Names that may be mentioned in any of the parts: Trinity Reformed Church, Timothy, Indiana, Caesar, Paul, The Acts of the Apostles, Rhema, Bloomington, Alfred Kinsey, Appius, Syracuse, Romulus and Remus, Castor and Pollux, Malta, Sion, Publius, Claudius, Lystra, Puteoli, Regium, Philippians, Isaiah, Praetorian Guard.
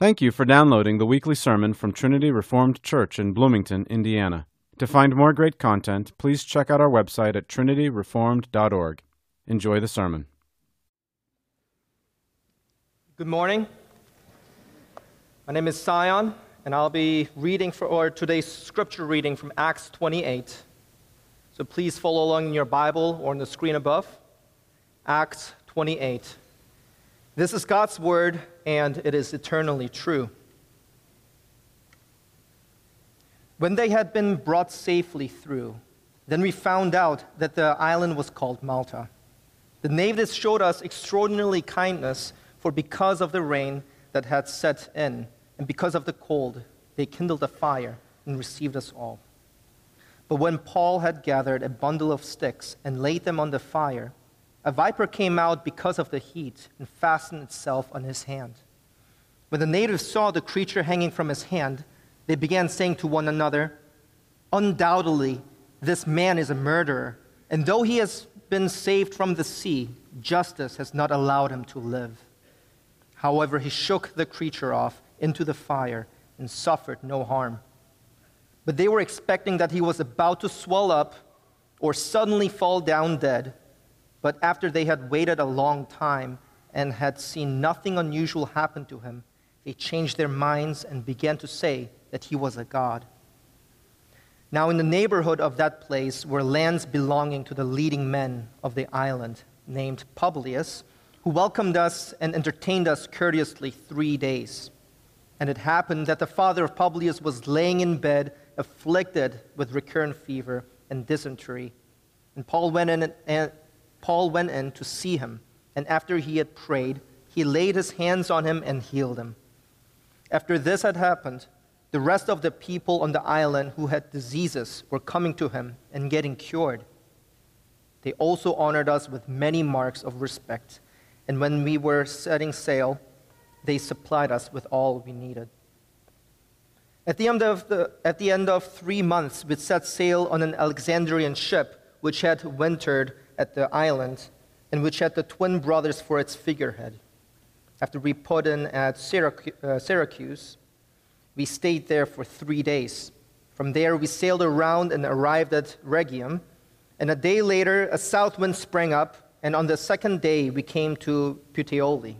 Thank you for downloading the weekly sermon from Trinity Reformed Church in Bloomington, Indiana. To find more great content, please check out our website at trinityreformed.org. Enjoy the sermon. Good morning. My name is Sion, and I'll be reading for today's scripture reading from Acts 28. So please follow along in your Bible or on the screen above. Acts 28. This is God's word, and it is eternally true. When they had been brought safely through, then we found out that the island was called Malta. The natives showed us extraordinary kindness, for because of the rain that had set in, and because of the cold, they kindled a fire and received us all. But when Paul had gathered a bundle of sticks and laid them on the fire, a viper came out because of the heat and fastened itself on his hand. When the natives saw the creature hanging from his hand, they began saying to one another, "Undoubtedly, this man is a murderer, and though he has been saved from the sea, justice has not allowed him to live." However, he shook the creature off into the fire and suffered no harm. But they were expecting that he was about to swell up or suddenly fall down dead. But after they had waited a long time and had seen nothing unusual happen to him, they changed their minds and began to say that he was a god. Now in the neighborhood of that place were lands belonging to the leading men of the island, named Publius, who welcomed us and entertained us courteously 3 days. And it happened that the father of Publius was laying in bed, afflicted with recurrent fever and dysentery. And Paul went in to see him, and after he had prayed, he laid his hands on him and healed him. After this had happened, the rest of the people on the island who had diseases were coming to him and getting cured. They also honored us with many marks of respect, and when we were setting sail, they supplied us with all we needed. At the end of 3 months, we set sail on an Alexandrian ship which had wintered at the island, and which had the twin brothers for its figurehead. After we put in at Syracuse, we stayed there for 3 days. From there, we sailed around and arrived at Regium, and a day later, a south wind sprang up, and on the second day, we came to Puteoli.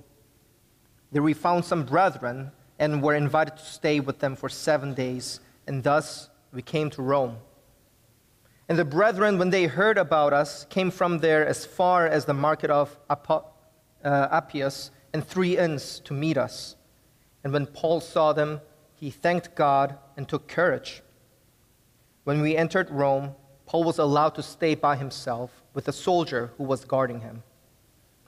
There we found some brethren, and were invited to stay with them for 7 days, and thus we came to Rome. And the brethren, when they heard about us, came from there as far as the market of Appius and 3 inns to meet us. And when Paul saw them, he thanked God and took courage. When we entered Rome, Paul was allowed to stay by himself with a soldier who was guarding him.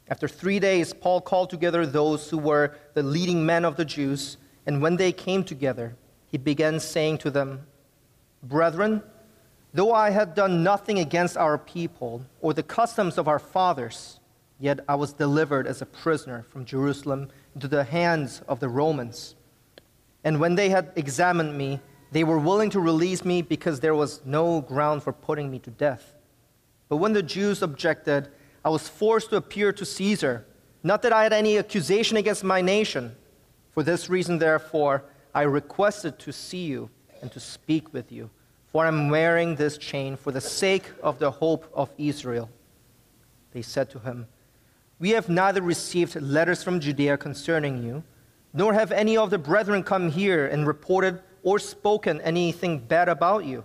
After 3 days, Paul called together those who were the leading men of the Jews, and when they came together, he began saying to them, "Brethren, though I had done nothing against our people or the customs of our fathers, yet I was delivered as a prisoner from Jerusalem into the hands of the Romans. And when they had examined me, they were willing to release me because there was no ground for putting me to death. But when the Jews objected, I was forced to appear to Caesar, not that I had any accusation against my nation. For this reason, therefore, I requested to see you and to speak with you. For I'm wearing this chain for the sake of the hope of Israel." They said to him, "We have neither received letters from Judea concerning you, nor have any of the brethren come here and reported or spoken anything bad about you.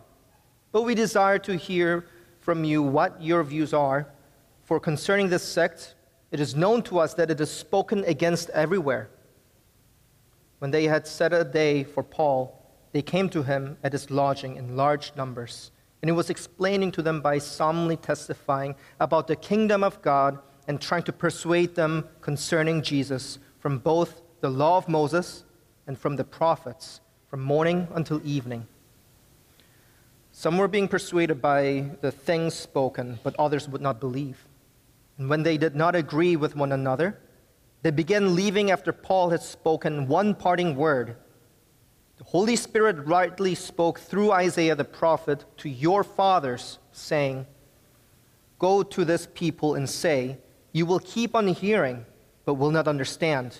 But we desire to hear from you what your views are, for concerning this sect, it is known to us that it is spoken against everywhere." When they had set a day for Paul, they came to him at his lodging in large numbers, and he was explaining to them by solemnly testifying about the kingdom of God and trying to persuade them concerning Jesus from both the law of Moses and from the prophets, from morning until evening. Some were being persuaded by the things spoken, but others would not believe. And when they did not agree with one another, they began leaving after Paul had spoken one parting word. "The Holy Spirit rightly spoke through Isaiah the prophet to your fathers, saying, 'Go to this people and say, you will keep on hearing, but will not understand.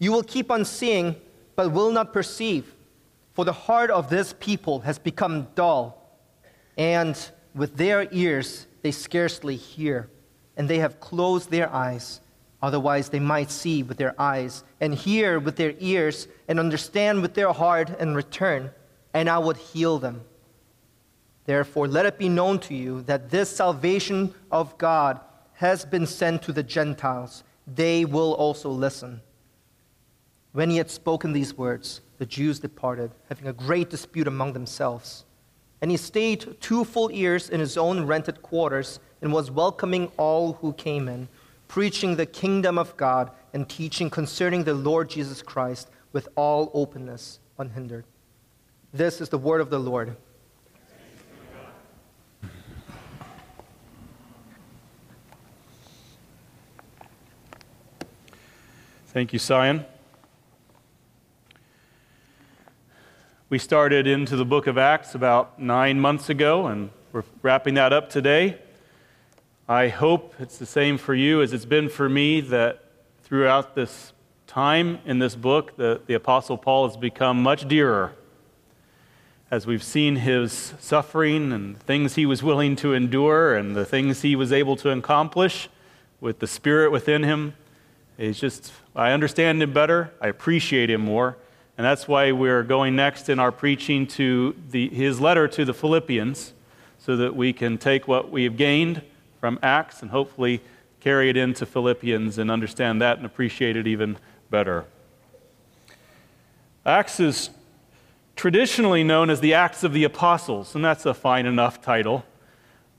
You will keep on seeing, but will not perceive, for the heart of this people has become dull, and with their ears they scarcely hear, and they have closed their eyes. Otherwise they might see with their eyes, and hear with their ears, and understand with their heart, and return, and I would heal them. Therefore, let it be known to you that this salvation of God has been sent to the Gentiles. They will also listen. When he had spoken these words, the Jews departed, having a great dispute among themselves. And he stayed 2 full years in his own rented quarters, and was welcoming all who came in, preaching the kingdom of God and teaching concerning the Lord Jesus Christ with all openness, unhindered. This is the word of the Lord. Thank you, Sion. We started into the book of Acts about 9 months ago, and we're wrapping that up today. I hope it's the same for you as it's been for me, that throughout this time in this book, the Apostle Paul has become much dearer as we've seen his suffering and the things he was willing to endure and the things he was able to accomplish with the Spirit within him. It's just, I understand him better, I appreciate him more, and that's why we're going next in our preaching to his letter to the Philippians, so that we can take what we have gained from Acts and hopefully carry it into Philippians and understand that and appreciate it even better. Acts is traditionally known as the Acts of the Apostles, and that's a fine enough title.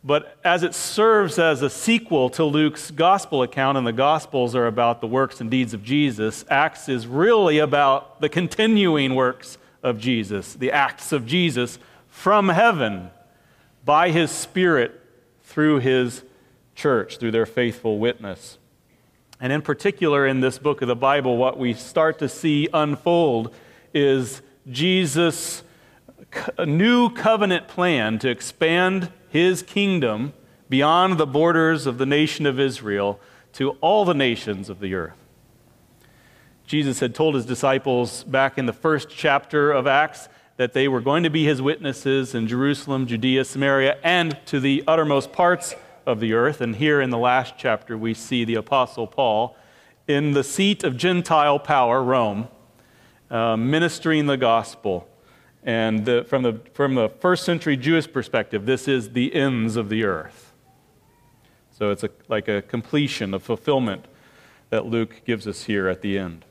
But as it serves as a sequel to Luke's gospel account, and the gospels are about the works and deeds of Jesus, Acts is really about the continuing works of Jesus, the acts of Jesus from heaven by his Spirit through his church, through their faithful witness. And in particular, in this book of the Bible, what we start to see unfold is Jesus' new covenant plan to expand his kingdom beyond the borders of the nation of Israel to all the nations of the earth. Jesus had told his disciples back in the first chapter of Acts that they were going to be his witnesses in Jerusalem, Judea, Samaria, and to the uttermost parts of the earth. And here in the last chapter, we see the Apostle Paul in the seat of Gentile power, Rome, ministering the gospel. And from the first century Jewish perspective, this is the ends of the earth. So it's like a completion, a fulfillment that Luke gives us here at the end.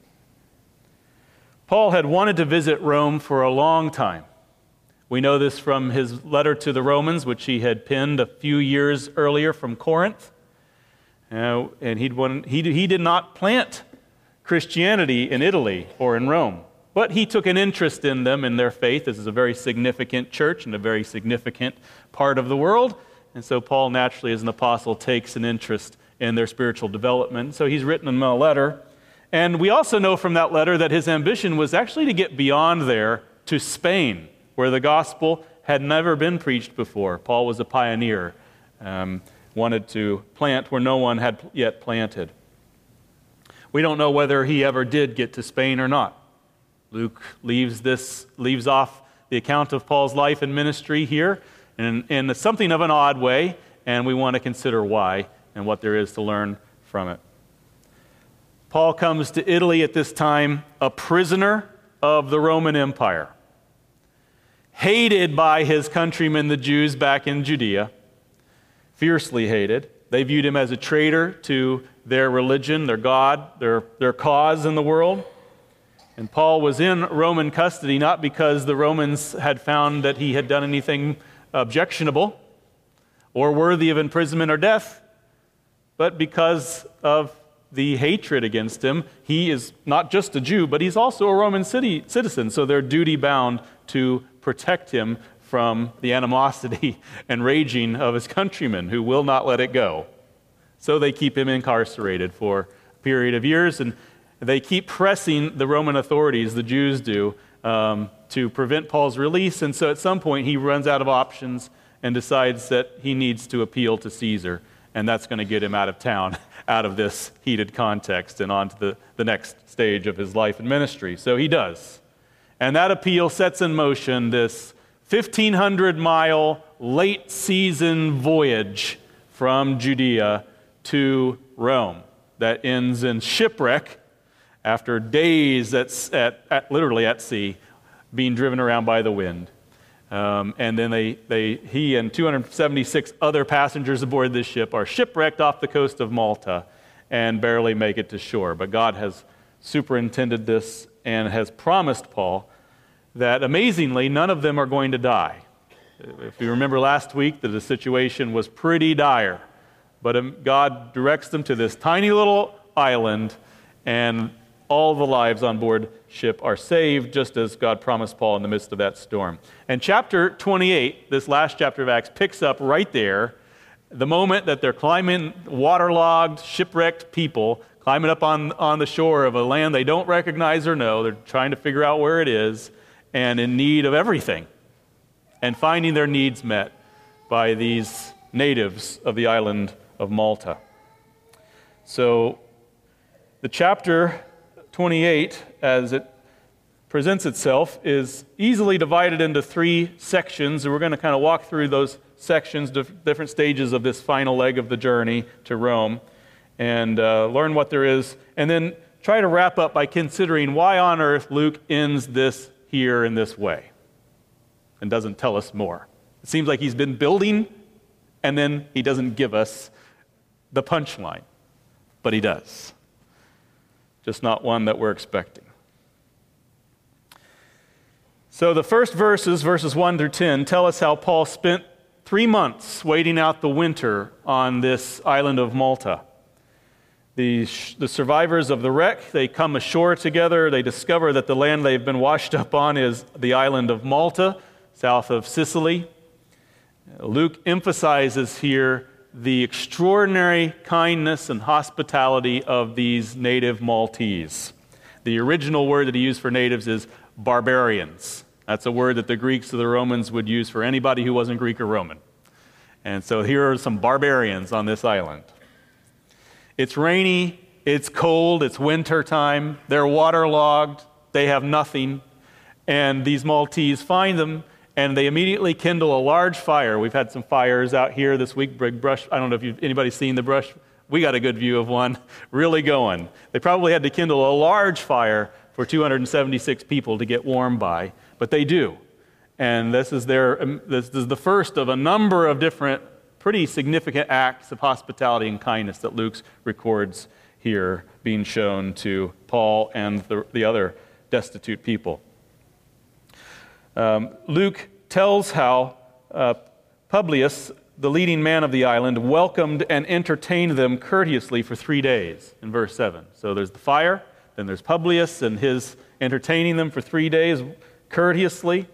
Paul had wanted to visit Rome for a long time. We know this from his letter to the Romans, which he had penned a few years earlier from Corinth. And he did not plant Christianity in Italy or in Rome. But he took an interest in them, in their faith. This is a very significant church and a very significant part of the world. And so Paul, naturally, as an apostle, takes an interest in their spiritual development. So he's written them a letter. And we also know from that letter that his ambition was actually to get beyond there to Spain, where the gospel had never been preached before. Paul was a pioneer, wanted to plant where no one had yet planted. We don't know whether he ever did get to Spain or not. Luke leaves off the account of Paul's life and ministry here in something of an odd way, and we want to consider why and what there is to learn from it. Paul comes to Italy at this time, a prisoner of the Roman Empire, hated by his countrymen, the Jews back in Judea, fiercely hated. They viewed him as a traitor to their religion, their God, their cause in the world. And Paul was in Roman custody, not because the Romans had found that he had done anything objectionable or worthy of imprisonment or death, but because of the hatred against him. He is not just a Jew, but he's also a Roman citizen, so they're duty-bound to protect him from the animosity and raging of his countrymen, who will not let it go. So they keep him incarcerated for a period of years, and they keep pressing the Roman authorities, the Jews do, to prevent Paul's release. And so at some point he runs out of options and decides that he needs to appeal to Caesar. And that's going to get him out of town, out of this heated context, and on to the next stage of his life and ministry. So he does. And that appeal sets in motion this 1,500-mile late-season voyage from Judea to Rome that ends in shipwreck after days literally at sea, being driven around by the wind. And then he and 276 other passengers aboard this ship are shipwrecked off the coast of Malta and barely make it to shore. But God has superintended this and has promised Paul that, amazingly, none of them are going to die. If you remember last week, the situation was pretty dire. But God directs them to this tiny little island, and all the lives on board ship are saved, just as God promised Paul in the midst of that storm. And chapter 28, this last chapter of Acts, picks up right there, the moment that they're climbing, waterlogged, shipwrecked people, climbing up on the shore of a land they don't recognize or know. They're trying to figure out where it is, and in need of everything, and finding their needs met by these natives of the island of Malta. So the chapter 28, as it presents itself, is easily divided into three sections, and we're going to kind of walk through those sections, different stages of this final leg of the journey to Rome, and learn what there is, and then try to wrap up by considering why on earth Luke ends this here in this way and doesn't tell us more. It seems like he's been building, and then he doesn't give us the punchline, but he does. Just not one that we're expecting. So the first verses 1 through 10, tell us how Paul spent 3 months waiting out the winter on this island of Malta. The survivors of the wreck, they come ashore together. They discover that the land they've been washed up on is the island of Malta, south of Sicily. Luke emphasizes here the extraordinary kindness and hospitality of these native Maltese. The original word that he used for natives is barbarians. That's a word that the Greeks or the Romans would use for anybody who wasn't Greek or Roman. And so here are some barbarians on this island. It's rainy, it's cold, it's winter time, they're waterlogged, they have nothing, and these Maltese find them, and they immediately kindle a large fire. We've had some fires out here this week. Big brush. I don't know if anybody's seen the brush. We got a good view of one really going. They probably had to kindle a large fire for 276 people to get warm by, but they do. And this is the first of a number of different pretty significant acts of hospitality and kindness that Luke records here being shown to Paul and the other destitute people. Luke tells how Publius, the leading man of the island, welcomed and entertained them courteously for 3 days in verse 7. So there's the fire, then there's Publius and his entertaining them for 3 days courteously.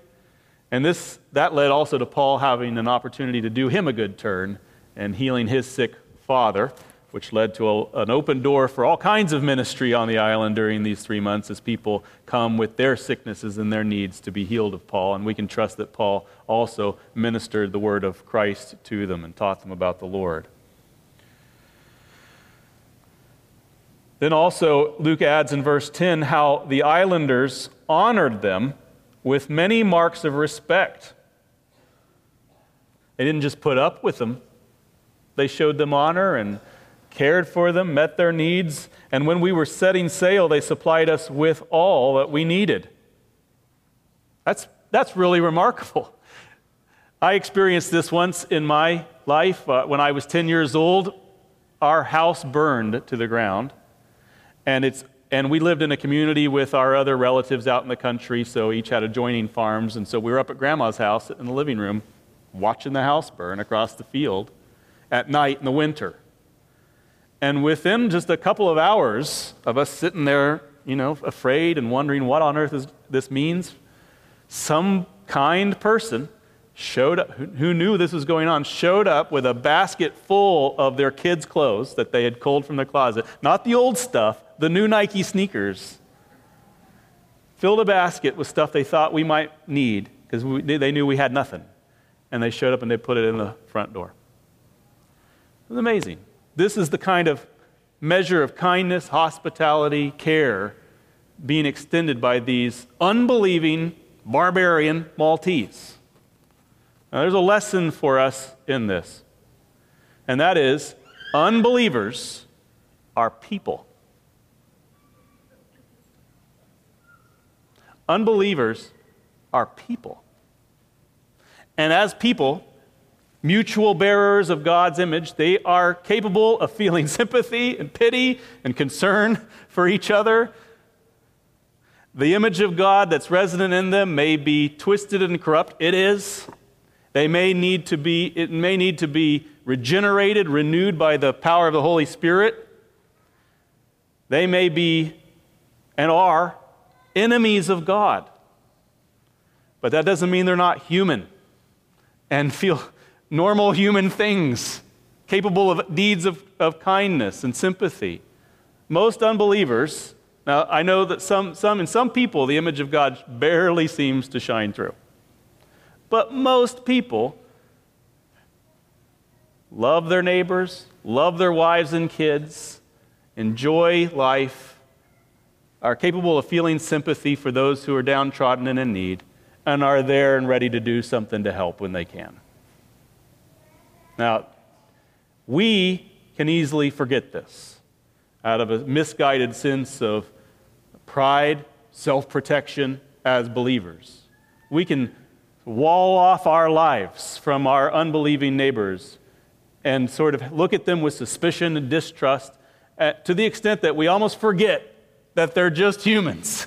And that led also to Paul having an opportunity to do him a good turn and healing his sick father, which led to an open door for all kinds of ministry on the island during these 3 months as people come with their sicknesses and their needs to be healed of Paul. And we can trust that Paul also ministered the word of Christ to them and taught them about the Lord. Then also Luke adds in verse 10 how the islanders honored them with many marks of respect. They didn't just put up with them. They showed them honor and cared for them, met their needs, and when we were setting sail, they supplied us with all that we needed. That's really remarkable. I experienced this once in my life. When I was 10 years old, our house burned to the ground, and we lived in a community with our other relatives out in the country, so each had adjoining farms, and so we were up at Grandma's house in the living room watching the house burn across the field at night in the winter. And within just a couple of hours of us sitting there, afraid and wondering what on earth this means, some kind person showed up, who knew this was going on, showed up with a basket full of their kids' clothes that they had culled from the closet. Not the old stuff, the new Nike sneakers. Filled a basket with stuff they thought we might need because they knew we had nothing. And they showed up and they put it in the front door. It was amazing. This is the kind of measure of kindness, hospitality, care being extended by these unbelieving, barbarian Maltese. Now, there's a lesson for us in this, and that is unbelievers are people. Unbelievers are people. And as people, mutual bearers of God's image, they are capable of feeling sympathy and pity and concern for each other. The image of God that's resident in them may be twisted and corrupt. It is. It may need to be regenerated, renewed by the power of the Holy Spirit. They may be and are enemies of God. But that doesn't mean they're not human and feel normal human things, capable of deeds of kindness and sympathy. Most unbelievers, now I know that in some people the image of God barely seems to shine through. But most people love their neighbors, love their wives and kids, enjoy life, are capable of feeling sympathy for those who are downtrodden and in need, and are there and ready to do something to help when they can. Now, we can easily forget this out of a misguided sense of pride, self-protection as believers. We can wall off our lives from our unbelieving neighbors and sort of look at them with suspicion and distrust to the extent that we almost forget that they're just humans.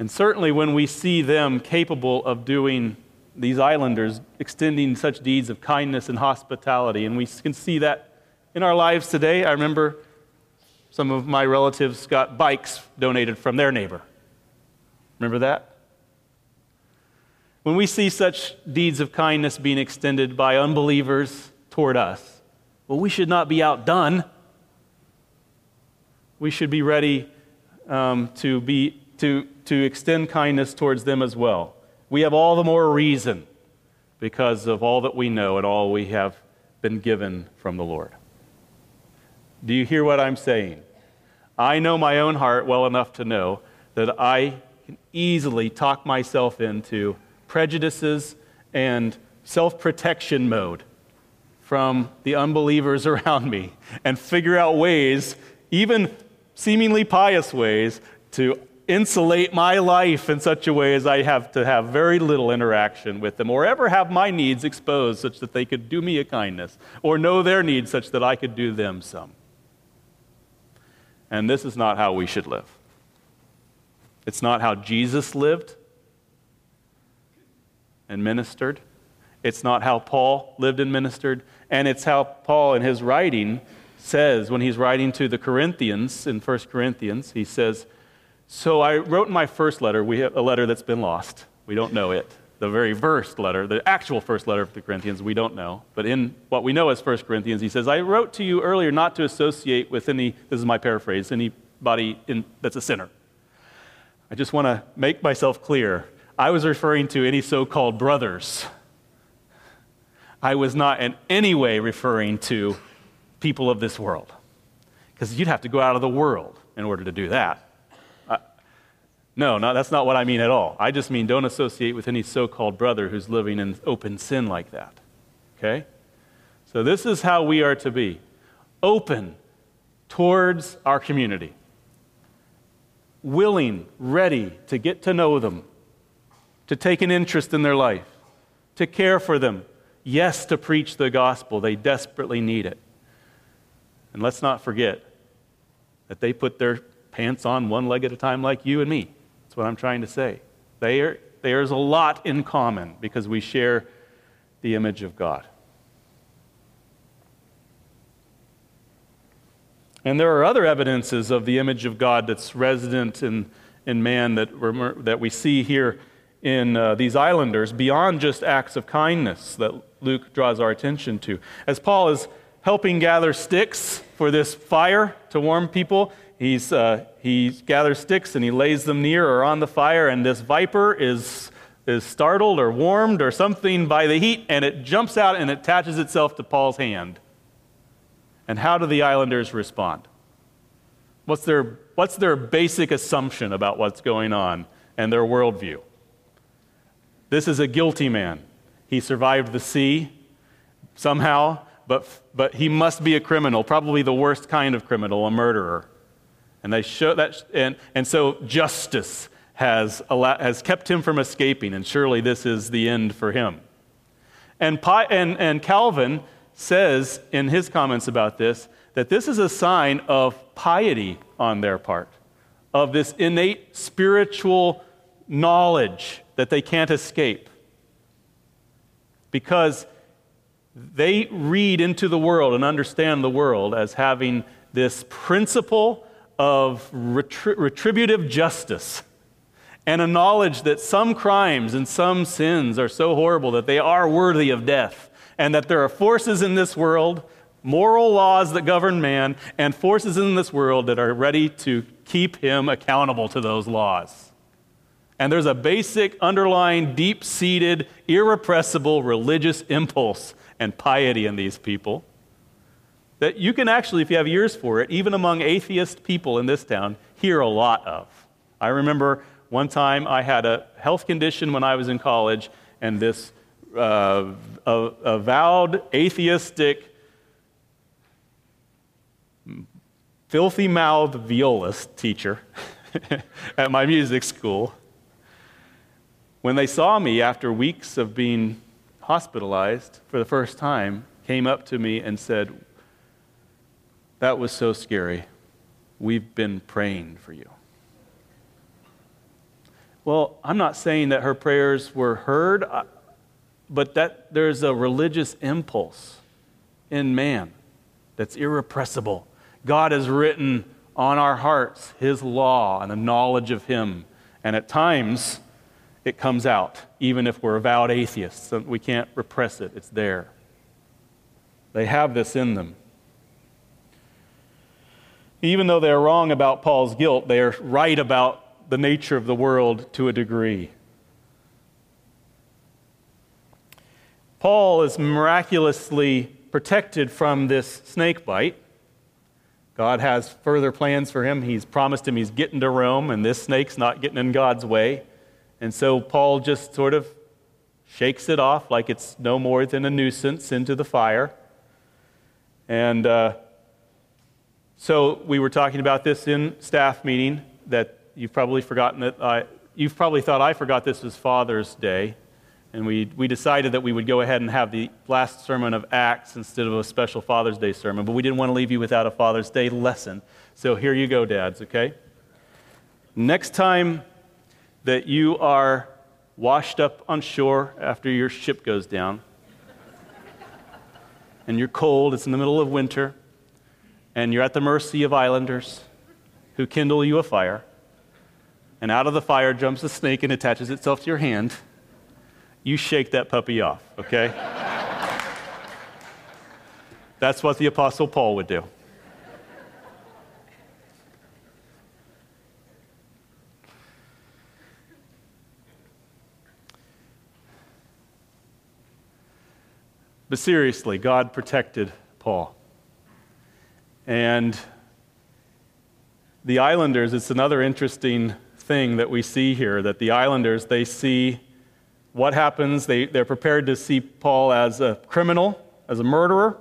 And certainly when we see them capable of doing, these islanders, extending such deeds of kindness and hospitality, and we can see that in our lives today. I remember some of my relatives got bikes donated from their neighbor. Remember that? When we see such deeds of kindness being extended by unbelievers toward us, well, we should not be outdone. We should be ready to extend kindness towards them as well. We have all the more reason because of all that we know and all we have been given from the Lord. Do you hear what I'm saying? I know my own heart well enough to know that I can easily talk myself into prejudices and self-protection mode from the unbelievers around me and figure out ways, even seemingly pious ways, to insulate my life in such a way as I have to have very little interaction with them or ever have my needs exposed such that they could do me a kindness or know their needs such that I could do them some. And this is not how we should live. It's not how Jesus lived and ministered. It's not how Paul lived and ministered. And it's how Paul in his writing says, when he's writing to the Corinthians, in 1 Corinthians, he says, so I wrote in my first letter, we have a letter that's been lost. We don't know it. The very first letter, the actual first letter of the Corinthians, we don't know. But in what we know as 1 Corinthians, he says, I wrote to you earlier not to associate with any, this is my paraphrase, anybody that's a sinner. I just want to make myself clear. I was referring to any so-called brothers. I was not in any way referring to people of this world. Because you'd have to go out of the world in order to do that. No, that's not what I mean at all. I just mean don't associate with any so-called brother who's living in open sin like that. Okay? So this is how we are to be. Open towards our community. Willing, ready to get to know them. To take an interest in their life. To care for them. Yes, to preach the gospel. They desperately need it. And let's not forget that they put their pants on one leg at a time like you and me. That's what I'm trying to say. There's a lot in common because we share the image of God. And there are other evidences of the image of God that's resident in man that we see here in these islanders beyond just acts of kindness that Luke draws our attention to. As Paul is helping gather sticks for this fire to warm people, he gathers sticks and he lays them near or on the fire, and this viper is startled or warmed or something by the heat, and it jumps out and attaches itself to Paul's hand. And how do the islanders respond? What's their basic assumption about what's going on and their worldview? This is a guilty man. He survived the sea somehow, but he must be a criminal, probably the worst kind of criminal, a murderer. And they show that, and so justice has kept him from escaping, and surely this is the end for him. And Calvin says in his comments about this that this is a sign of piety on their part, of this innate spiritual knowledge that they can't escape, because they read into the world and understand the world as having this principle of retributive justice, and a knowledge that some crimes and some sins are so horrible that they are worthy of death, and that there are forces in this world, moral laws that govern man, and forces in this world that are ready to keep him accountable to those laws. And there's a basic, underlying, deep-seated, irrepressible religious impulse and piety in these people that you can actually, if you have ears for it, even among atheist people in this town, hear a lot of. I remember one time I had a health condition when I was in college, and this avowed atheistic, filthy-mouthed violist teacher at my music school, when they saw me after weeks of being hospitalized for the first time, came up to me and said, "That was so scary. We've been praying for you." Well, I'm not saying that her prayers were heard, but that there's a religious impulse in man that's irrepressible. God has written on our hearts His law and the knowledge of Him, and at times it comes out, even if we're avowed atheists. We can't repress it. It's there. They have this in them. Even though they're wrong about Paul's guilt, they are right about the nature of the world to a degree. Paul is miraculously protected from this snake bite. God has further plans for him. He's promised him he's getting to Rome, and this snake's not getting in God's way. And so Paul just sort of shakes it off like it's no more than a nuisance into the fire. And so we were talking about this in staff meeting, that you've probably forgotten that you've probably thought I forgot this was Father's Day, and we decided that we would go ahead and have the last sermon of Acts instead of a special Father's Day sermon, but we didn't want to leave you without a Father's Day lesson. So here you go, dads, okay? Next time that you are washed up on shore after your ship goes down and you're cold, it's in the middle of winter, and you're at the mercy of islanders who kindle you a fire, and out of the fire jumps a snake and attaches itself to your hand, you shake that puppy off, okay? That's what the Apostle Paul would do. But seriously, God protected Paul. And the islanders, it's another interesting thing that we see here, that the islanders, they see what happens. They're prepared to see Paul as a criminal, as a murderer,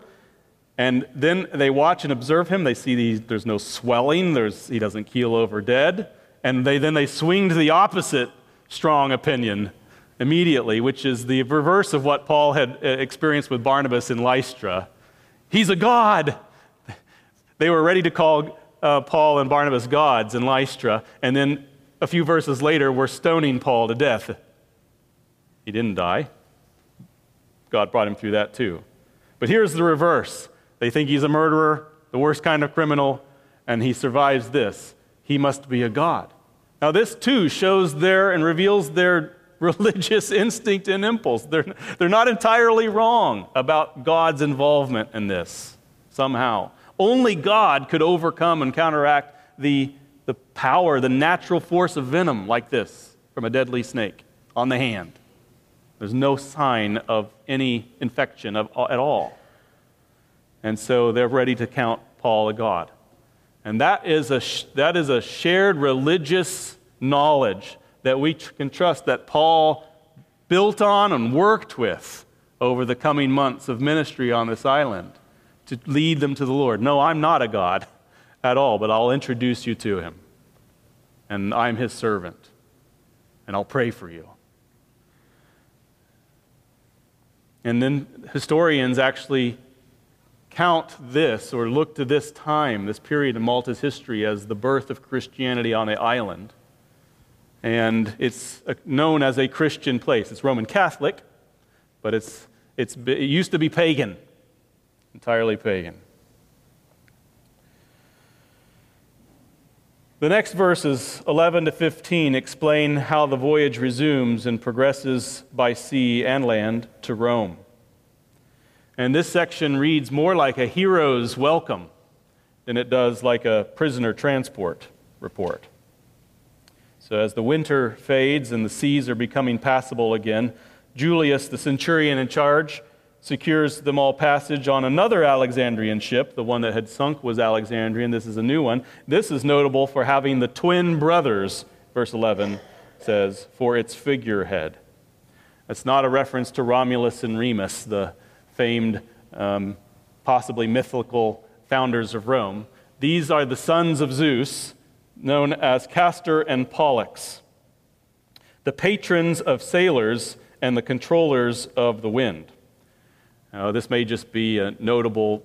and then they watch and observe him. They see there's no swelling, he doesn't keel over dead, and they swing to the opposite strong opinion immediately, which is the reverse of what Paul had experienced with Barnabas in Lystra. He's a god! They were ready to call Paul and Barnabas gods in Lystra, and then a few verses later were stoning Paul to death. He didn't die. God brought him through that too. But here's the reverse. They think he's a murderer, the worst kind of criminal, and he survives this. He must be a god. Now this too shows their and reveals their religious instinct and impulse. They're not entirely wrong about God's involvement in this, somehow. Only God could overcome and counteract the power, the natural force of venom like this from a deadly snake on the hand. There's no sign of any infection at all. And so they're ready to count Paul a god. And that is a shared religious knowledge that we can trust that Paul built on and worked with over the coming months of ministry on this island to lead them to the Lord. No, I'm not a god at all, but I'll introduce you to him. And I'm his servant. And I'll pray for you. And then historians actually count this or look to this time, this period in Malta's history, as the birth of Christianity on the island. And it's known as a Christian place. It's Roman Catholic, but it used to be pagan, entirely pagan. The next verses, 11 to 15, explain how the voyage resumes and progresses by sea and land to Rome. And this section reads more like a hero's welcome than it does like a prisoner transport report. So as the winter fades and the seas are becoming passable again, Julius, the centurion in charge, secures them all passage on another Alexandrian ship. The one that had sunk was Alexandrian. This is a new one. This is notable for having the twin brothers, verse 11 says, for its figurehead. That's not a reference to Romulus and Remus, the famed, possibly mythical founders of Rome. These are the sons of Zeus, known as Castor and Pollux, the patrons of sailors and the controllers of the wind. Now, this may just be a notable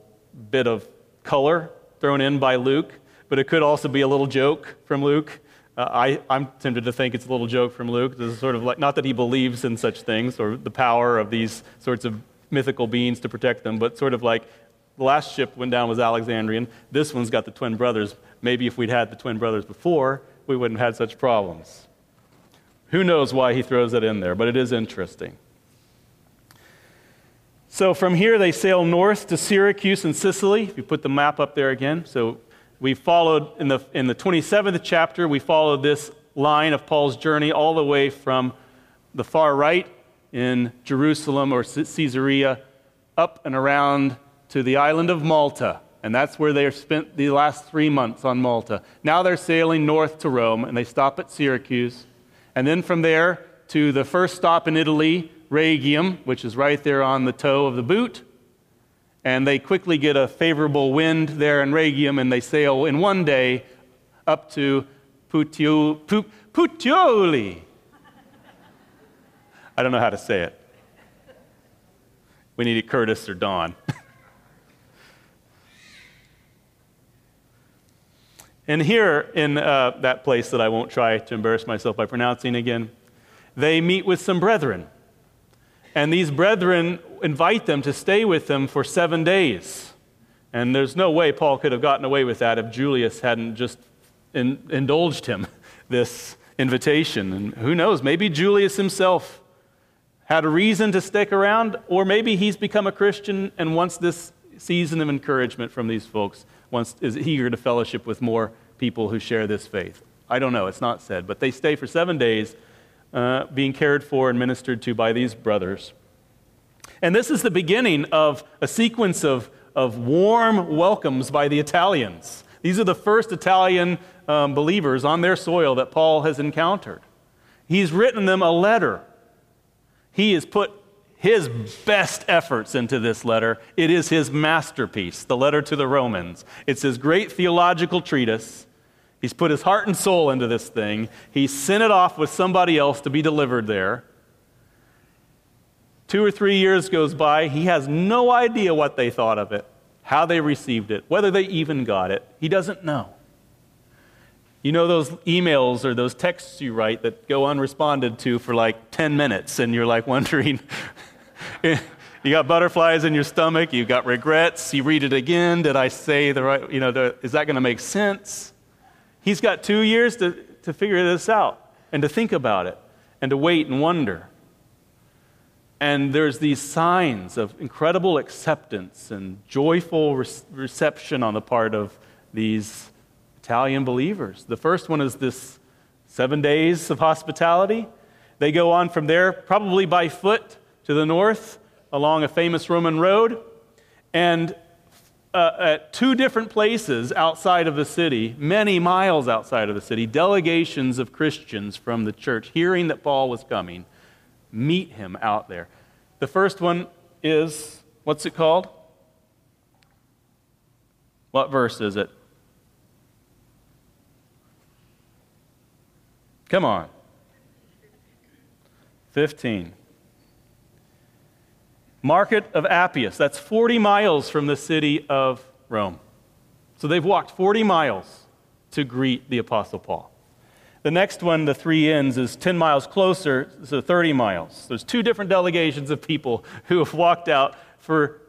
bit of color thrown in by Luke, but it could also be a little joke from Luke. I'm tempted to think it's a little joke from Luke. This is sort of like, not that he believes in such things or the power of these sorts of mythical beings to protect them, but sort of like the last ship went down was Alexandrian. This one's got the twin brothers. Maybe if we'd had the twin brothers before, we wouldn't have had such problems. Who knows why he throws that in there, but it is interesting. So from here, they sail north to Syracuse and Sicily. If you put the map up there again. So we followed, in the 27th chapter, we followed this line of Paul's journey all the way from the far right in Jerusalem or Caesarea up and around to the island of Malta. And that's where they have spent the last 3 months on Malta. Now they're sailing north to Rome, and they stop at Syracuse. And then from there to the first stop in Italy, Regium, which is right there on the toe of the boot, and they quickly get a favorable wind there in Regium, and they sail in one day up to Puteoli. I don't know how to say it. We needed Curtis or Don. And here in that place that I won't try to embarrass myself by pronouncing again, they meet with some brethren. And these brethren invite them to stay with them for 7 days. And there's no way Paul could have gotten away with that if Julius hadn't just indulged him this invitation. And who knows, maybe Julius himself had a reason to stick around, or maybe he's become a Christian and wants this season of encouragement from these folks, is eager to fellowship with more people who share this faith. I don't know, it's not said, but they stay for 7 days being cared for and ministered to by these brothers. And this is the beginning of a sequence of warm welcomes by the Italians. These are the first Italian believers on their soil that Paul has encountered. He's written them a letter. He has put his best efforts into this letter. It is his masterpiece, the letter to the Romans. It's his great theological treatise. He's put his heart and soul into this thing. He sent it off with somebody else to be delivered there. 2 or 3 years goes by. He has no idea what they thought of it, how they received it, whether they even got it. He doesn't know. You know those emails or those texts you write that go unresponded to for like 10 minutes, and you're like wondering, you got butterflies in your stomach, you got regrets, you read it again, did I say the right, is that going to make sense? He's got 2 years to figure this out and to think about it and to wait and wonder. And there's these signs of incredible acceptance and joyful reception on the part of these Italian believers. The first one is this 7 days of hospitality. They go on from there, probably by foot, to the north along a famous Roman road. And at two different places outside of the city, many miles outside of the city, delegations of Christians from the church, hearing that Paul was coming, meet him out there. The first one is, what's it called? What verse is it? Come on. 15. Market of Appius. That's 40 miles from the city of Rome. So they've walked 40 miles to greet the Apostle Paul. The next one, the three inns, is 10 miles closer, so 30 miles. There's two different delegations of people who have walked out for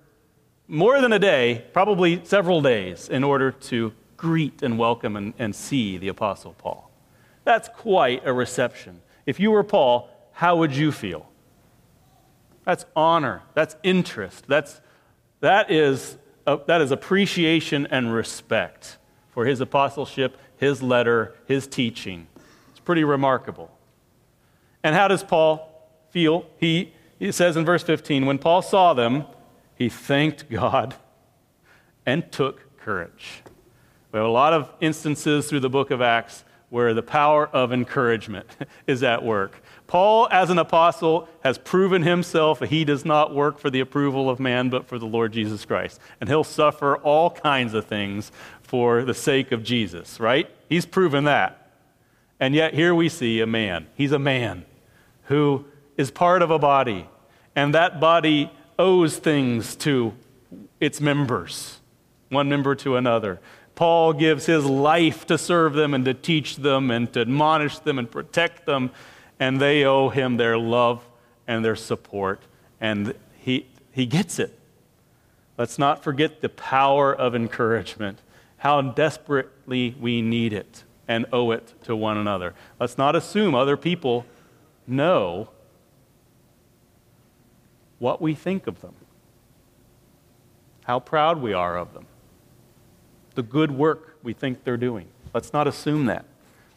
more than a day, probably several days, in order to greet and welcome and see the Apostle Paul. That's quite a reception. If you were Paul, how would you feel? That's honor. That's interest. That is appreciation and respect for his apostleship, his letter, his teaching. It's pretty remarkable. And how does Paul feel? He says in verse 15, when Paul saw them, he thanked God and took courage. We have a lot of instances through the book of Acts where the power of encouragement is at work. Paul, as an apostle, has proven himself that he does not work for the approval of man, but for the Lord Jesus Christ. And he'll suffer all kinds of things for the sake of Jesus, right? He's proven that. And yet here we see a man. He's a man who is part of a body, and that body owes things to its members, one member to another. Paul gives his life to serve them and to teach them and to admonish them and protect them, and they owe him their love and their support, and he gets it. Let's not forget the power of encouragement, how desperately we need it and owe it to one another. Let's not assume other people know what we think of them, how proud we are of them, the good work we think they're doing. Let's not assume that.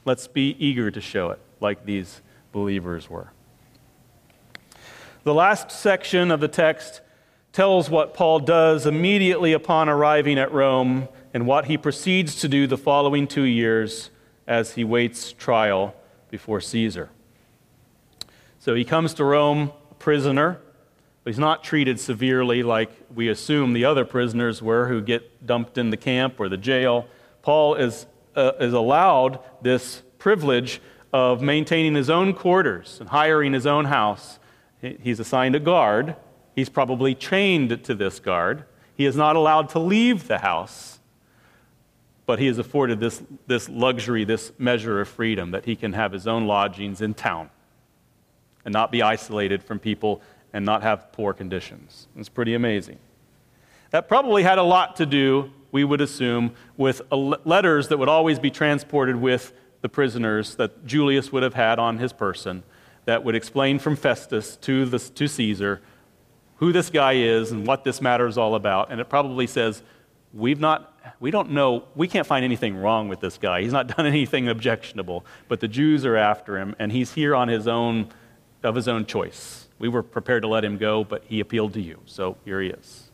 Let's be eager to show it, like these believers were. The last section of the text tells what Paul does immediately upon arriving at Rome and what he proceeds to do the following 2 years as he waits trial before Caesar. So he comes to Rome a prisoner. He's not treated severely like we assume the other prisoners were who get dumped in the camp or the jail. Paul is allowed this privilege of maintaining his own quarters and hiring his own house. He's assigned a guard. He's probably chained to this guard. He is not allowed to leave the house, but he is afforded this luxury, this measure of freedom, that he can have his own lodgings in town and not be isolated from people and not have poor conditions. It's pretty amazing. That probably had a lot to do, we would assume, with letters that would always be transported with the prisoners that Julius would have had on his person that would explain from Festus to Caesar who this guy is and what this matter is all about. And it probably says, we can't find anything wrong with this guy. He's not done anything objectionable, but the Jews are after him, and he's here on his own choice. We were prepared to let him go, but he appealed to you, so here he is.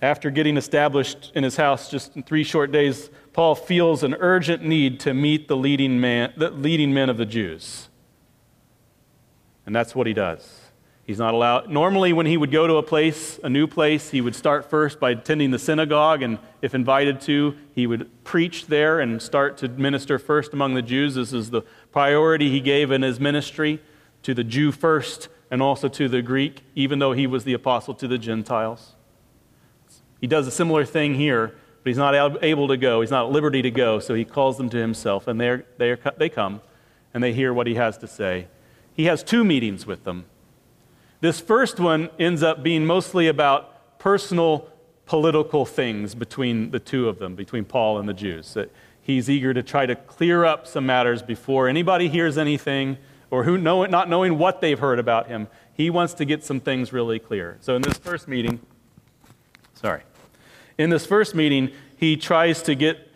After getting established in his house just in 3 short days, Paul feels an urgent need to meet the leading men of the Jews. And that's what he does. He's not allowed. Normally when he would go to a new place, he would start first by attending the synagogue, and if invited to, he would preach there and start to minister first among the Jews. This is the priority he gave in his ministry, to the Jew first and also to the Greek, even though he was the apostle to the Gentiles. He does a similar thing here, but he's not able to go. He's not at liberty to go, so he calls them to himself, and they come, and they hear what he has to say. He has 2 meetings with them. This first one ends up being mostly about personal political things between the two of them, between Paul and the Jews. He's eager to try to clear up some matters before anybody hears anything, or not knowing what they've heard about him. He wants to get some things really clear. So in this first meeting, he tries to get,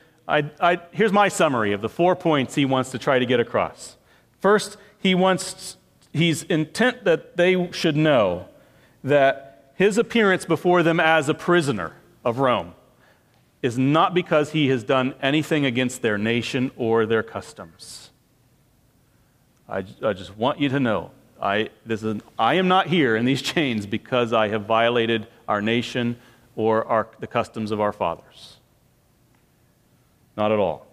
here's my summary of the 4 points he wants to try to get across. First, he's intent that they should know that his appearance before them as a prisoner of Rome is not because he has done anything against their nation or their customs. I just want you to know, I am not here in these chains because I have violated our nation or the customs of our fathers. Not at all.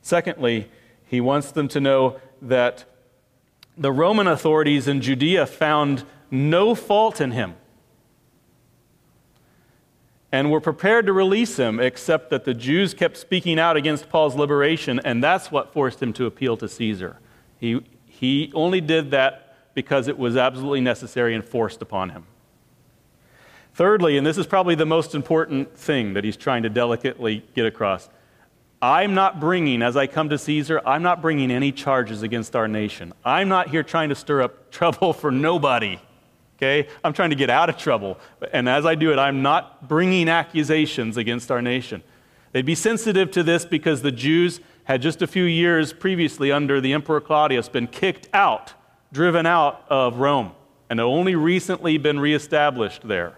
Secondly, he wants them to know that the Roman authorities in Judea found no fault in him and were prepared to release him, except that the Jews kept speaking out against Paul's liberation, and that's what forced him to appeal to Caesar. He only did that because it was absolutely necessary and forced upon him. Thirdly, and this is probably the most important thing that he's trying to delicately get across, I'm not bringing, as I come to Caesar, I'm not bringing any charges against our nation. I'm not here trying to stir up trouble for nobody, okay? I'm trying to get out of trouble. And as I do it, I'm not bringing accusations against our nation. They'd be sensitive to this because the Jews had just a few years previously under the Emperor Claudius been kicked out, driven out of Rome, and had only recently been reestablished there.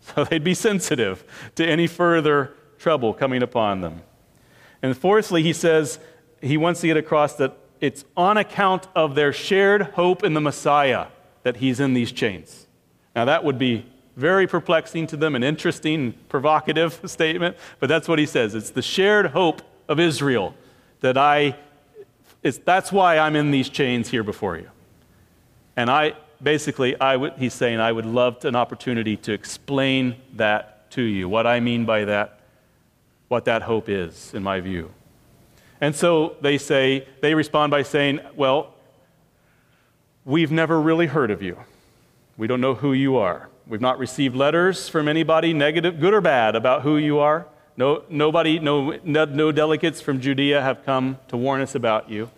So they'd be sensitive to any further trouble coming upon them. And fourthly, he says he wants to get across that it's on account of their shared hope in the Messiah that he's in these chains. Now that would be very perplexing to them, an interesting, provocative statement, but that's what he says. It's the shared hope of Israel that that's why I'm in these chains here before you. And he's saying, I would love an opportunity to explain that to you, what I mean by that, what that hope is, in my view. And so they respond by saying, well, we've never really heard of you. We don't know who you are. We've not received letters from anybody, negative, good or bad, about who you are. No delegates from Judea have come to warn us about you.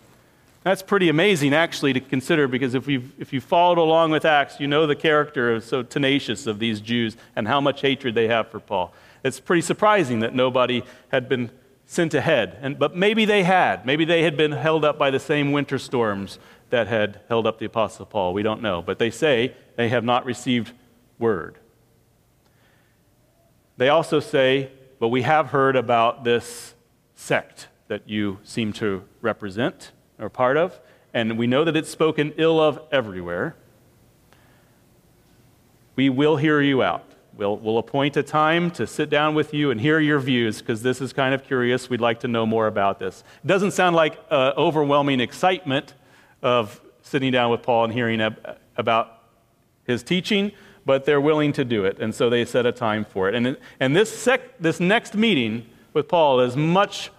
That's pretty amazing, actually, to consider, because if you followed along with Acts, you know the character is so tenacious of these Jews and how much hatred they have for Paul. It's pretty surprising that nobody had been sent ahead. But maybe they had. Maybe they had been held up by the same winter storms that had held up the Apostle Paul. We don't know. But they say they have not received word. They also say, but we have heard about this sect that you seem to represent or part of, and we know that it's spoken ill of everywhere. We will hear you out. We'll appoint a time to sit down with you and hear your views, because this is kind of curious. We'd like to know more about this. It doesn't sound like overwhelming excitement of sitting down with Paul and hearing about his teaching, but they're willing to do it, and so they set a time for it. And this next meeting with Paul is much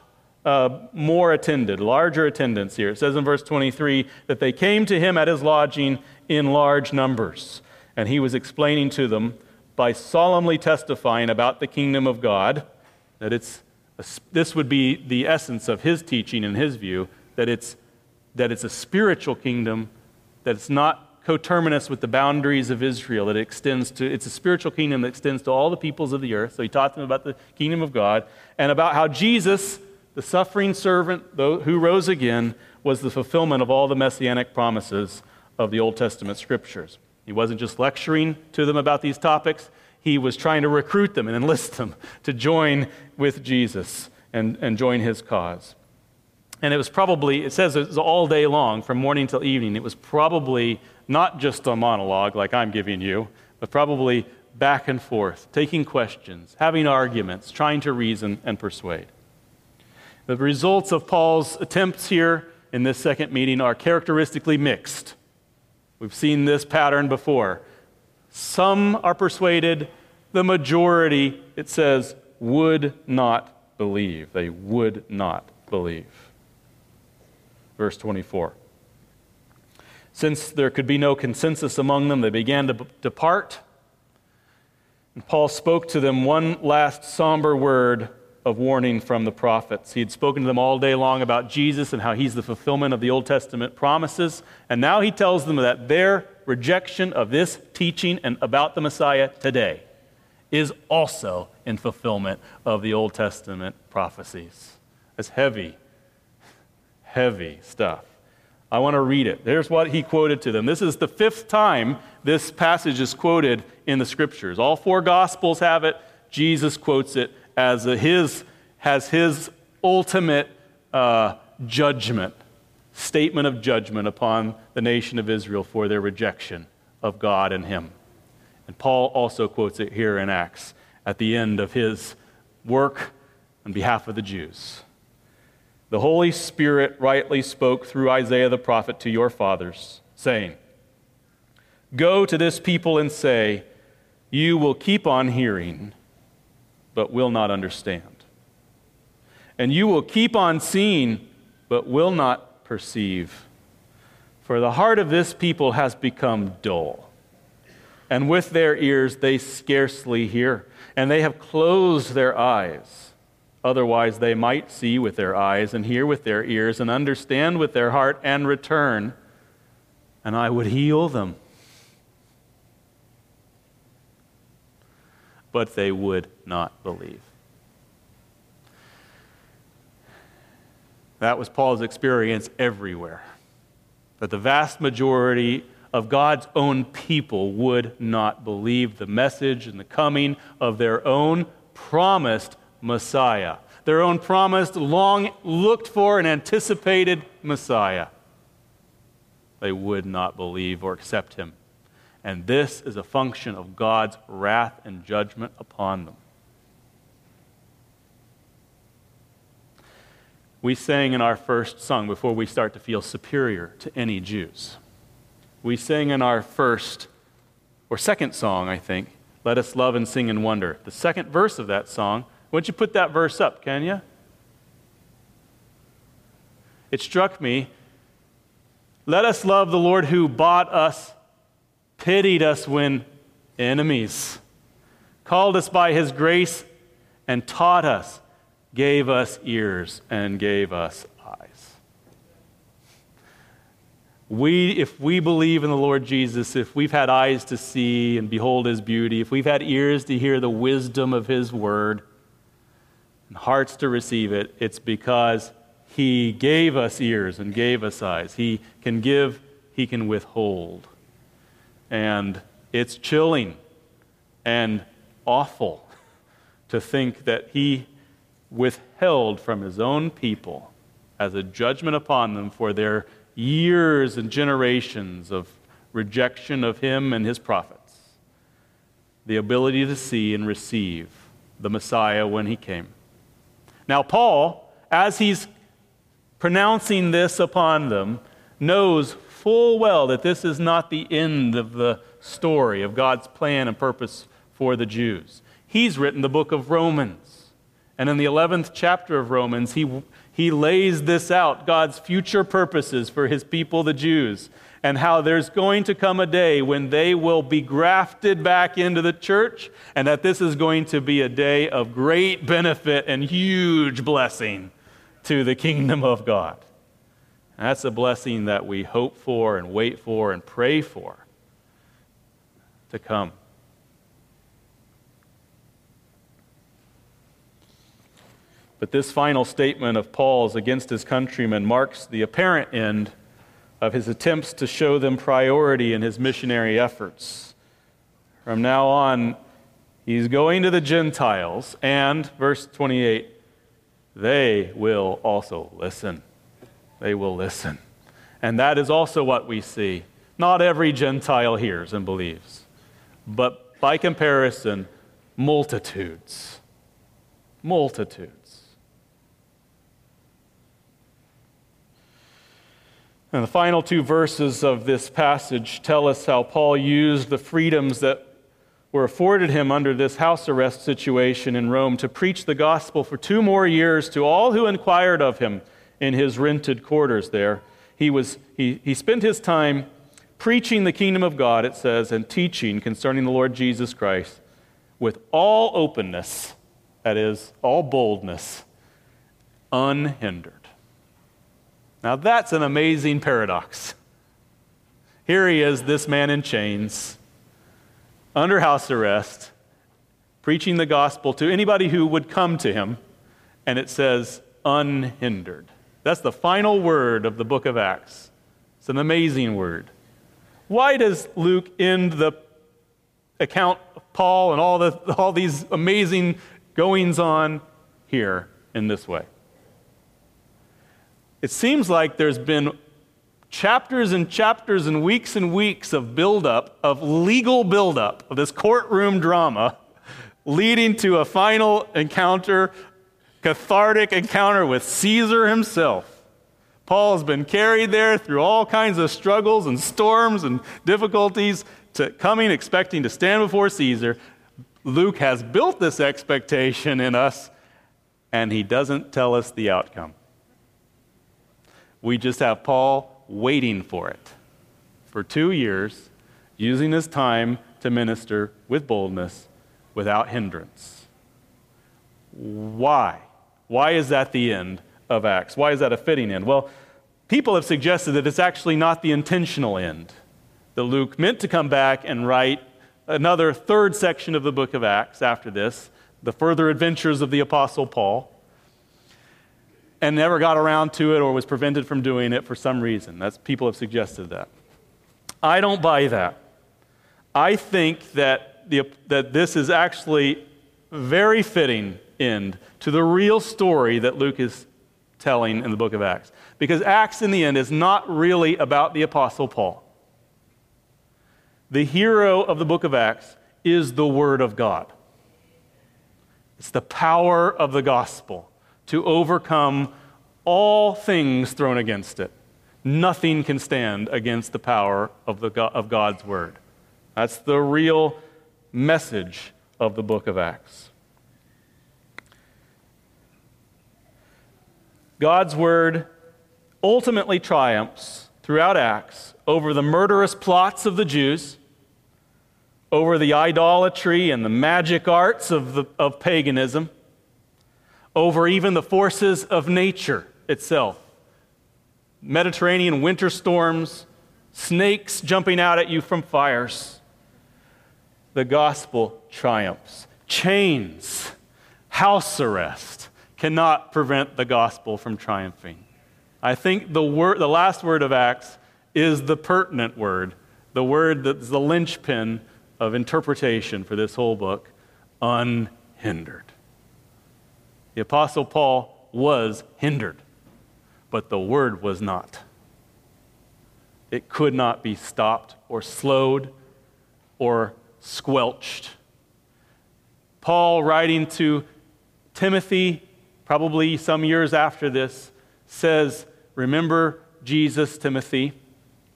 more attended, larger attendance here. It says in verse 23 that they came to him at his lodging in large numbers, and he was explaining to them by solemnly testifying about the kingdom of God, that this would be the essence of his teaching and his view, that it's a spiritual kingdom, that it's not coterminous with the boundaries of Israel, that it's a spiritual kingdom that extends to all the peoples of the earth. So he taught them about the kingdom of God and about how Jesus, the suffering servant who rose again, was the fulfillment of all the messianic promises of the Old Testament scriptures. He wasn't just lecturing to them about these topics. He was trying to recruit them and enlist them to join with Jesus and join his cause. And it was probably, it says it was all day long, from morning till evening. It was probably not just a monologue like I'm giving you, but probably back and forth, taking questions, having arguments, trying to reason and persuade. The results of Paul's attempts here in this second meeting are characteristically mixed. We've seen this pattern before. Some are persuaded. The majority, it says, would not believe. They would not believe. Verse 24. Since there could be no consensus among them, they began to depart. And Paul spoke to them one last somber word of warning from the prophets. He had spoken to them all day long about Jesus and how he's the fulfillment of the Old Testament promises, and now he tells them that their rejection of this teaching and about the Messiah today is also in fulfillment of the Old Testament prophecies. That's heavy, heavy stuff. I want to read it. Here's what he quoted to them. This is the fifth time this passage is quoted in the Scriptures. All four Gospels have it. Jesus quotes it as his ultimate judgment, statement of judgment upon the nation of Israel for their rejection of God and him. And Paul also quotes it here in Acts at the end of his work on behalf of the Jews. The Holy Spirit rightly spoke through Isaiah the prophet to your fathers, saying, "Go to this people and say, you will keep on hearing, but will not understand. And you will keep on seeing, but will not perceive. For the heart of this people has become dull, and with their ears they scarcely hear, and they have closed their eyes. Otherwise they might see with their eyes, and hear with their ears, and understand with their heart, and return, and I would heal them. But they would not believe." That was Paul's experience everywhere, that the vast majority of God's own people would not believe the message and the coming of their own promised Messiah, their own promised, long looked for and anticipated Messiah. They would not believe or accept him. And this is a function of God's wrath and judgment upon them. We sang in our first song, before we start to feel superior to any Jews, we sang in our first or second song, I think, "Let Us Love and Sing and Wonder." The second verse of that song, why don't you put that verse up, can you? It struck me, "Let us love the Lord who bought us, pitied us when enemies, called us by his grace and taught us, gave us ears and gave us eyes." If we believe in the Lord Jesus, if we've had eyes to see and behold his beauty, if we've had ears to hear the wisdom of his word and hearts to receive it, it's because he gave us ears and gave us eyes. He can give, he can withhold. And it's chilling and awful to think that he withheld from his own people as a judgment upon them for their years and generations of rejection of him and his prophets, the ability to see and receive the Messiah when he came. Now Paul, as he's pronouncing this upon them, knows full well that this is not the end of the story of God's plan and purpose for the Jews. He's written the book of Romans. And in the 11th chapter of Romans, he lays this out, God's future purposes for his people, the Jews, and how there's going to come a day when they will be grafted back into the church, and that this is going to be a day of great benefit and huge blessing to the kingdom of God. And that's a blessing that we hope for and wait for and pray for to come. But this final statement of Paul's against his countrymen marks the apparent end of his attempts to show them priority in his missionary efforts. From now on, he's going to the Gentiles, and, verse 28, they will also listen. They will listen. And that is also what we see. Not every Gentile hears and believes, but by comparison, multitudes. Multitudes. And the final two verses of this passage tell us how Paul used the freedoms that were afforded him under this house arrest situation in Rome to preach the gospel for 2 more years to all who inquired of him. In his rented quarters there, he spent his time preaching the kingdom of God, it says, and teaching concerning the Lord Jesus Christ with all openness, that is, all boldness, unhindered. Now that's an amazing paradox. Here he is, this man in chains, under house arrest, preaching the gospel to anybody who would come to him, and it says, unhindered. That's the final word of the book of Acts. It's an amazing word. Why does Luke end the account of Paul and all these amazing goings-on here in this way? It seems like there's been chapters and chapters and weeks of buildup, of legal buildup, of this courtroom drama leading to a final encounter, cathartic encounter with Caesar himself. Paul's been carried there through all kinds of struggles and storms and difficulties to coming, expecting to stand before Caesar. Luke has built this expectation in us, and he doesn't tell us the outcome. We just have Paul waiting for it for 2 years, using his time to minister with boldness, without hindrance. Why? Why is that the end of Acts? Why is that a fitting end? Well, people have suggested that it's actually not the intentional end, that Luke meant to come back and write another third section of the book of Acts after this, the further adventures of the Apostle Paul, and never got around to it or was prevented from doing it for some reason. People have suggested that. I don't buy that. I think that this is actually a very fitting end to the real story that Luke is telling in the book of Acts. Because Acts, in the end, is not really about the Apostle Paul. The hero of the book of Acts is the Word of God. It's the power of the gospel to overcome all things thrown against it. Nothing can stand against the power of God's Word. That's the real message of the book of Acts. God's Word ultimately triumphs throughout Acts over the murderous plots of the Jews, over the idolatry and the magic arts of paganism, over even the forces of nature itself. Mediterranean winter storms, snakes jumping out at you from fires. The gospel triumphs. Chains, house arrest cannot prevent the gospel from triumphing. I think the last word of Acts is the pertinent word, the word that's the linchpin of interpretation for this whole book: unhindered. The Apostle Paul was hindered, but the word was not. It could not be stopped or slowed or squelched. Paul, writing to Timothy, probably some years after this, says, "Remember Jesus, Timothy."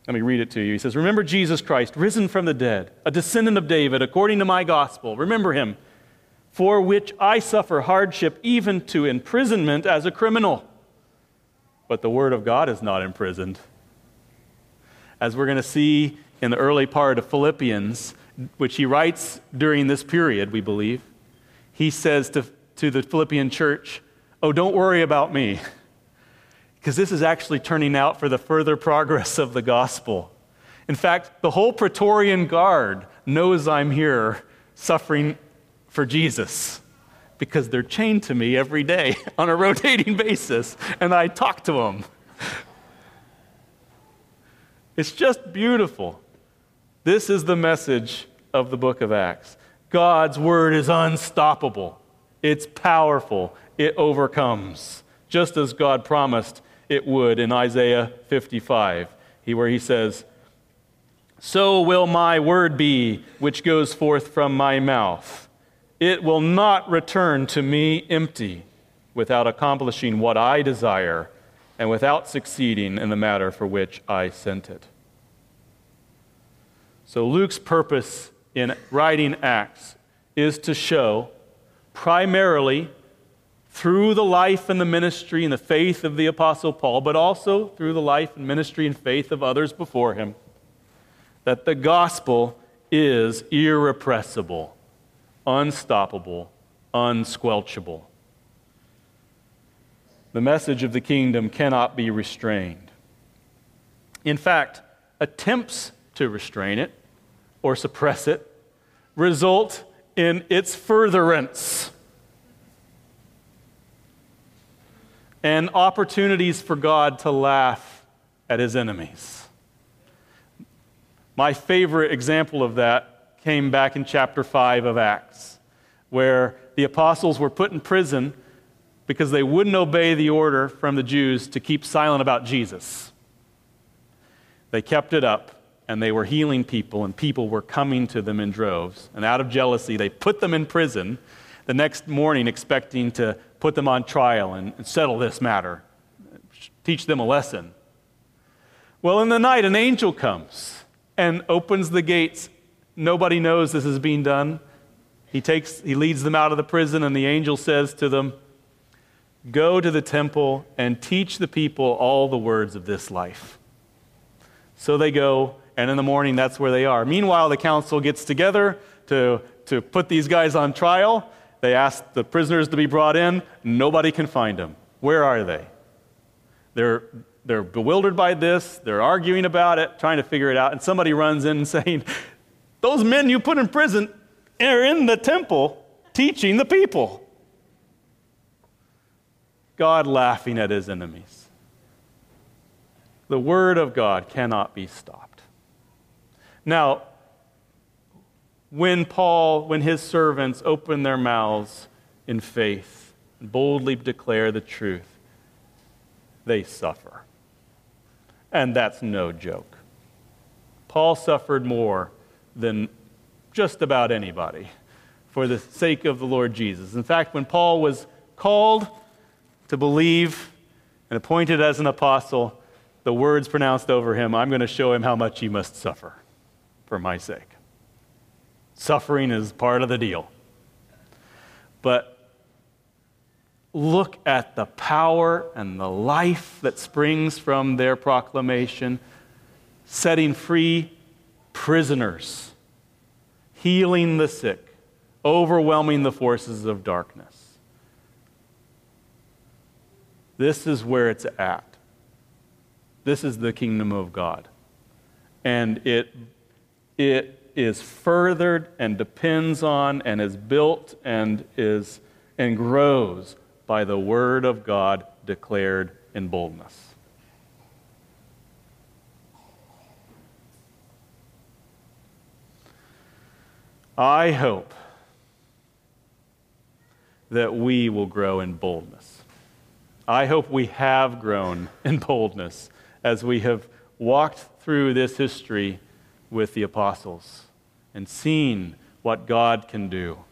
Let me read it to you. He says, "Remember Jesus Christ, risen from the dead, a descendant of David, according to my gospel. Remember him, for which I suffer hardship, even to imprisonment as a criminal. But the word of God is not imprisoned." As we're going to see in the early part of Philippians, which he writes during this period, we believe, he says to the Philippian church, "Oh, don't worry about me," because this is actually turning out for the further progress of the gospel. In fact, the whole Praetorian Guard knows I'm here suffering for Jesus, because they're chained to me every day on a rotating basis, and I talk to them. It's just beautiful. This is the message of the book of Acts. God's word is unstoppable. It's powerful. It overcomes, just as God promised it would in Isaiah 55, where he says, "So will my word be, which goes forth from my mouth. It will not return to me empty, without accomplishing what I desire, and without succeeding in the matter for which I sent it." So Luke's purpose in writing Acts is to show, primarily through the life and the ministry and the faith of the Apostle Paul, but also through the life and ministry and faith of others before him, that the gospel is irrepressible, unstoppable, unsquelchable. The message of the kingdom cannot be restrained. In fact, attempts to restrain it or suppress it result in its furtherance. And opportunities for God to laugh at his enemies. My favorite example of that came back in chapter 5 of Acts, where the apostles were put in prison because they wouldn't obey the order from the Jews to keep silent about Jesus. They kept it up, and they were healing people, and people were coming to them in droves. And out of jealousy, they put them in prison the next morning, expecting to put them on trial and settle this matter, teach them a lesson. Well, in the night, an angel comes and opens the gates. Nobody knows this is being done. He leads them out of the prison, and the angel says to them, "Go to the temple and teach the people all the words of this life." So they go, and in the morning, that's where they are. Meanwhile, the council gets together to put these guys on trial. They ask the prisoners to be brought in. Nobody can find them. Where are they? They're bewildered by this. They're arguing about it, trying to figure it out. And somebody runs in saying, "Those men you put in prison are in the temple teaching the people." God laughing at his enemies. The word of God cannot be stopped. Now, when his servants open their mouths in faith and boldly declare the truth, they suffer. And that's no joke. Paul suffered more than just about anybody for the sake of the Lord Jesus. In fact, when Paul was called to believe and appointed as an apostle, the words pronounced over him, "I'm going to show him how much he must suffer for my sake." Suffering is part of the deal. But look at the power and the life that springs from their proclamation, setting free prisoners, healing the sick, overwhelming the forces of darkness. This is where it's at. This is the kingdom of God. And it is furthered and depends on and is built and grows by the word of God declared in boldness. I hope that we will grow in boldness. I hope we have grown in boldness as we have walked through this history with the apostles and seen what God can do,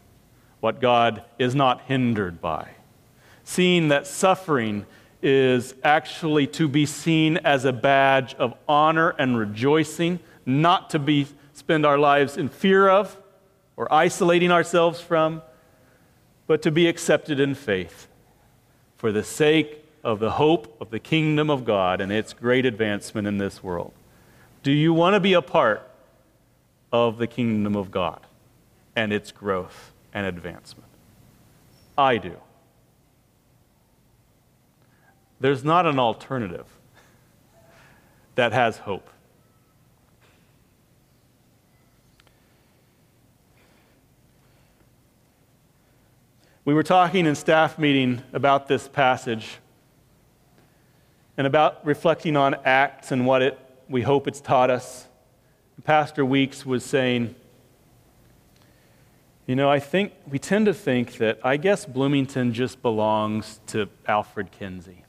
what God is not hindered by, seeing that suffering is actually to be seen as a badge of honor and rejoicing, not to be spend our lives in fear of or isolating ourselves from, but to be accepted in faith, for the sake of the hope of the kingdom of God and its great advancement in this world. Do you want to be a part of the kingdom of God and its growth and advancement? I do. There's not an alternative that has hope. We were talking in staff meeting about this passage and about reflecting on Acts and what we hope it's taught us. Pastor Weeks was saying, I think we tend to think that I guess Bloomington just belongs to Alfred Kinsey.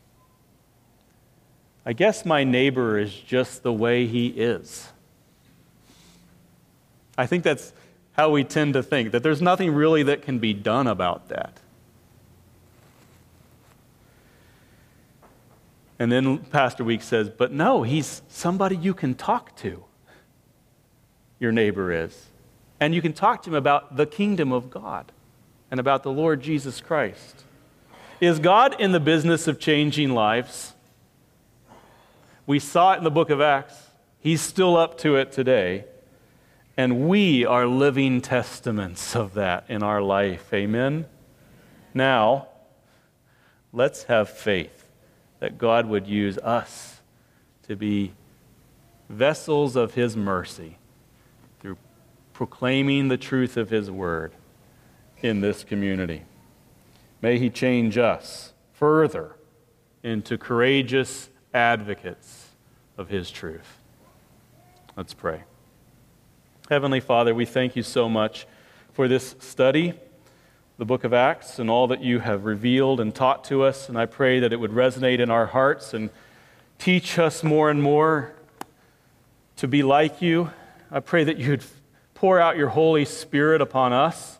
I guess my neighbor is just the way he is. I think that's how we tend to think, that there's nothing really that can be done about that. And then Pastor Weeks says, but no, he's somebody you can talk to, your neighbor is. And you can talk to him about the kingdom of God and about the Lord Jesus Christ. Is God in the business of changing lives? We saw it in the book of Acts. He's still up to it today. And we are living testaments of that in our life. Amen? Now, let's have faith that God would use us to be vessels of his mercy through proclaiming the truth of his word in this community. May he change us further into courageous advocates of his truth. Let's pray. Heavenly Father, we thank you so much for this study, the book of Acts, and all that you have revealed and taught to us, and I pray that it would resonate in our hearts and teach us more and more to be like you. I pray that you'd pour out your Holy Spirit upon us,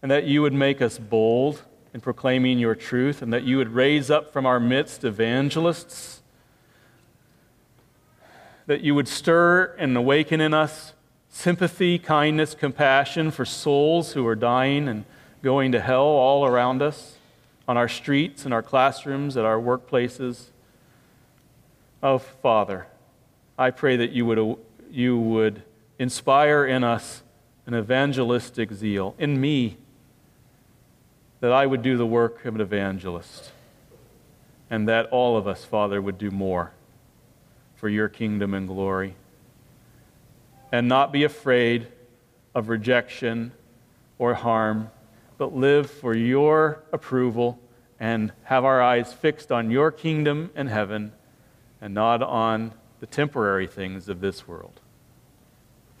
and that you would make us bold in proclaiming your truth, and that you would raise up from our midst evangelists, that you would stir and awaken in us sympathy, kindness, compassion for souls who are dying and going to hell all around us, on our streets, in our classrooms, at our workplaces. Oh, Father, I pray that you would inspire in us an evangelistic zeal, in me, that I would do the work of an evangelist, and that all of us, Father, would do more for your kingdom and glory, and not be afraid of rejection or harm, but live for your approval and have our eyes fixed on your kingdom and heaven and not on the temporary things of this world. I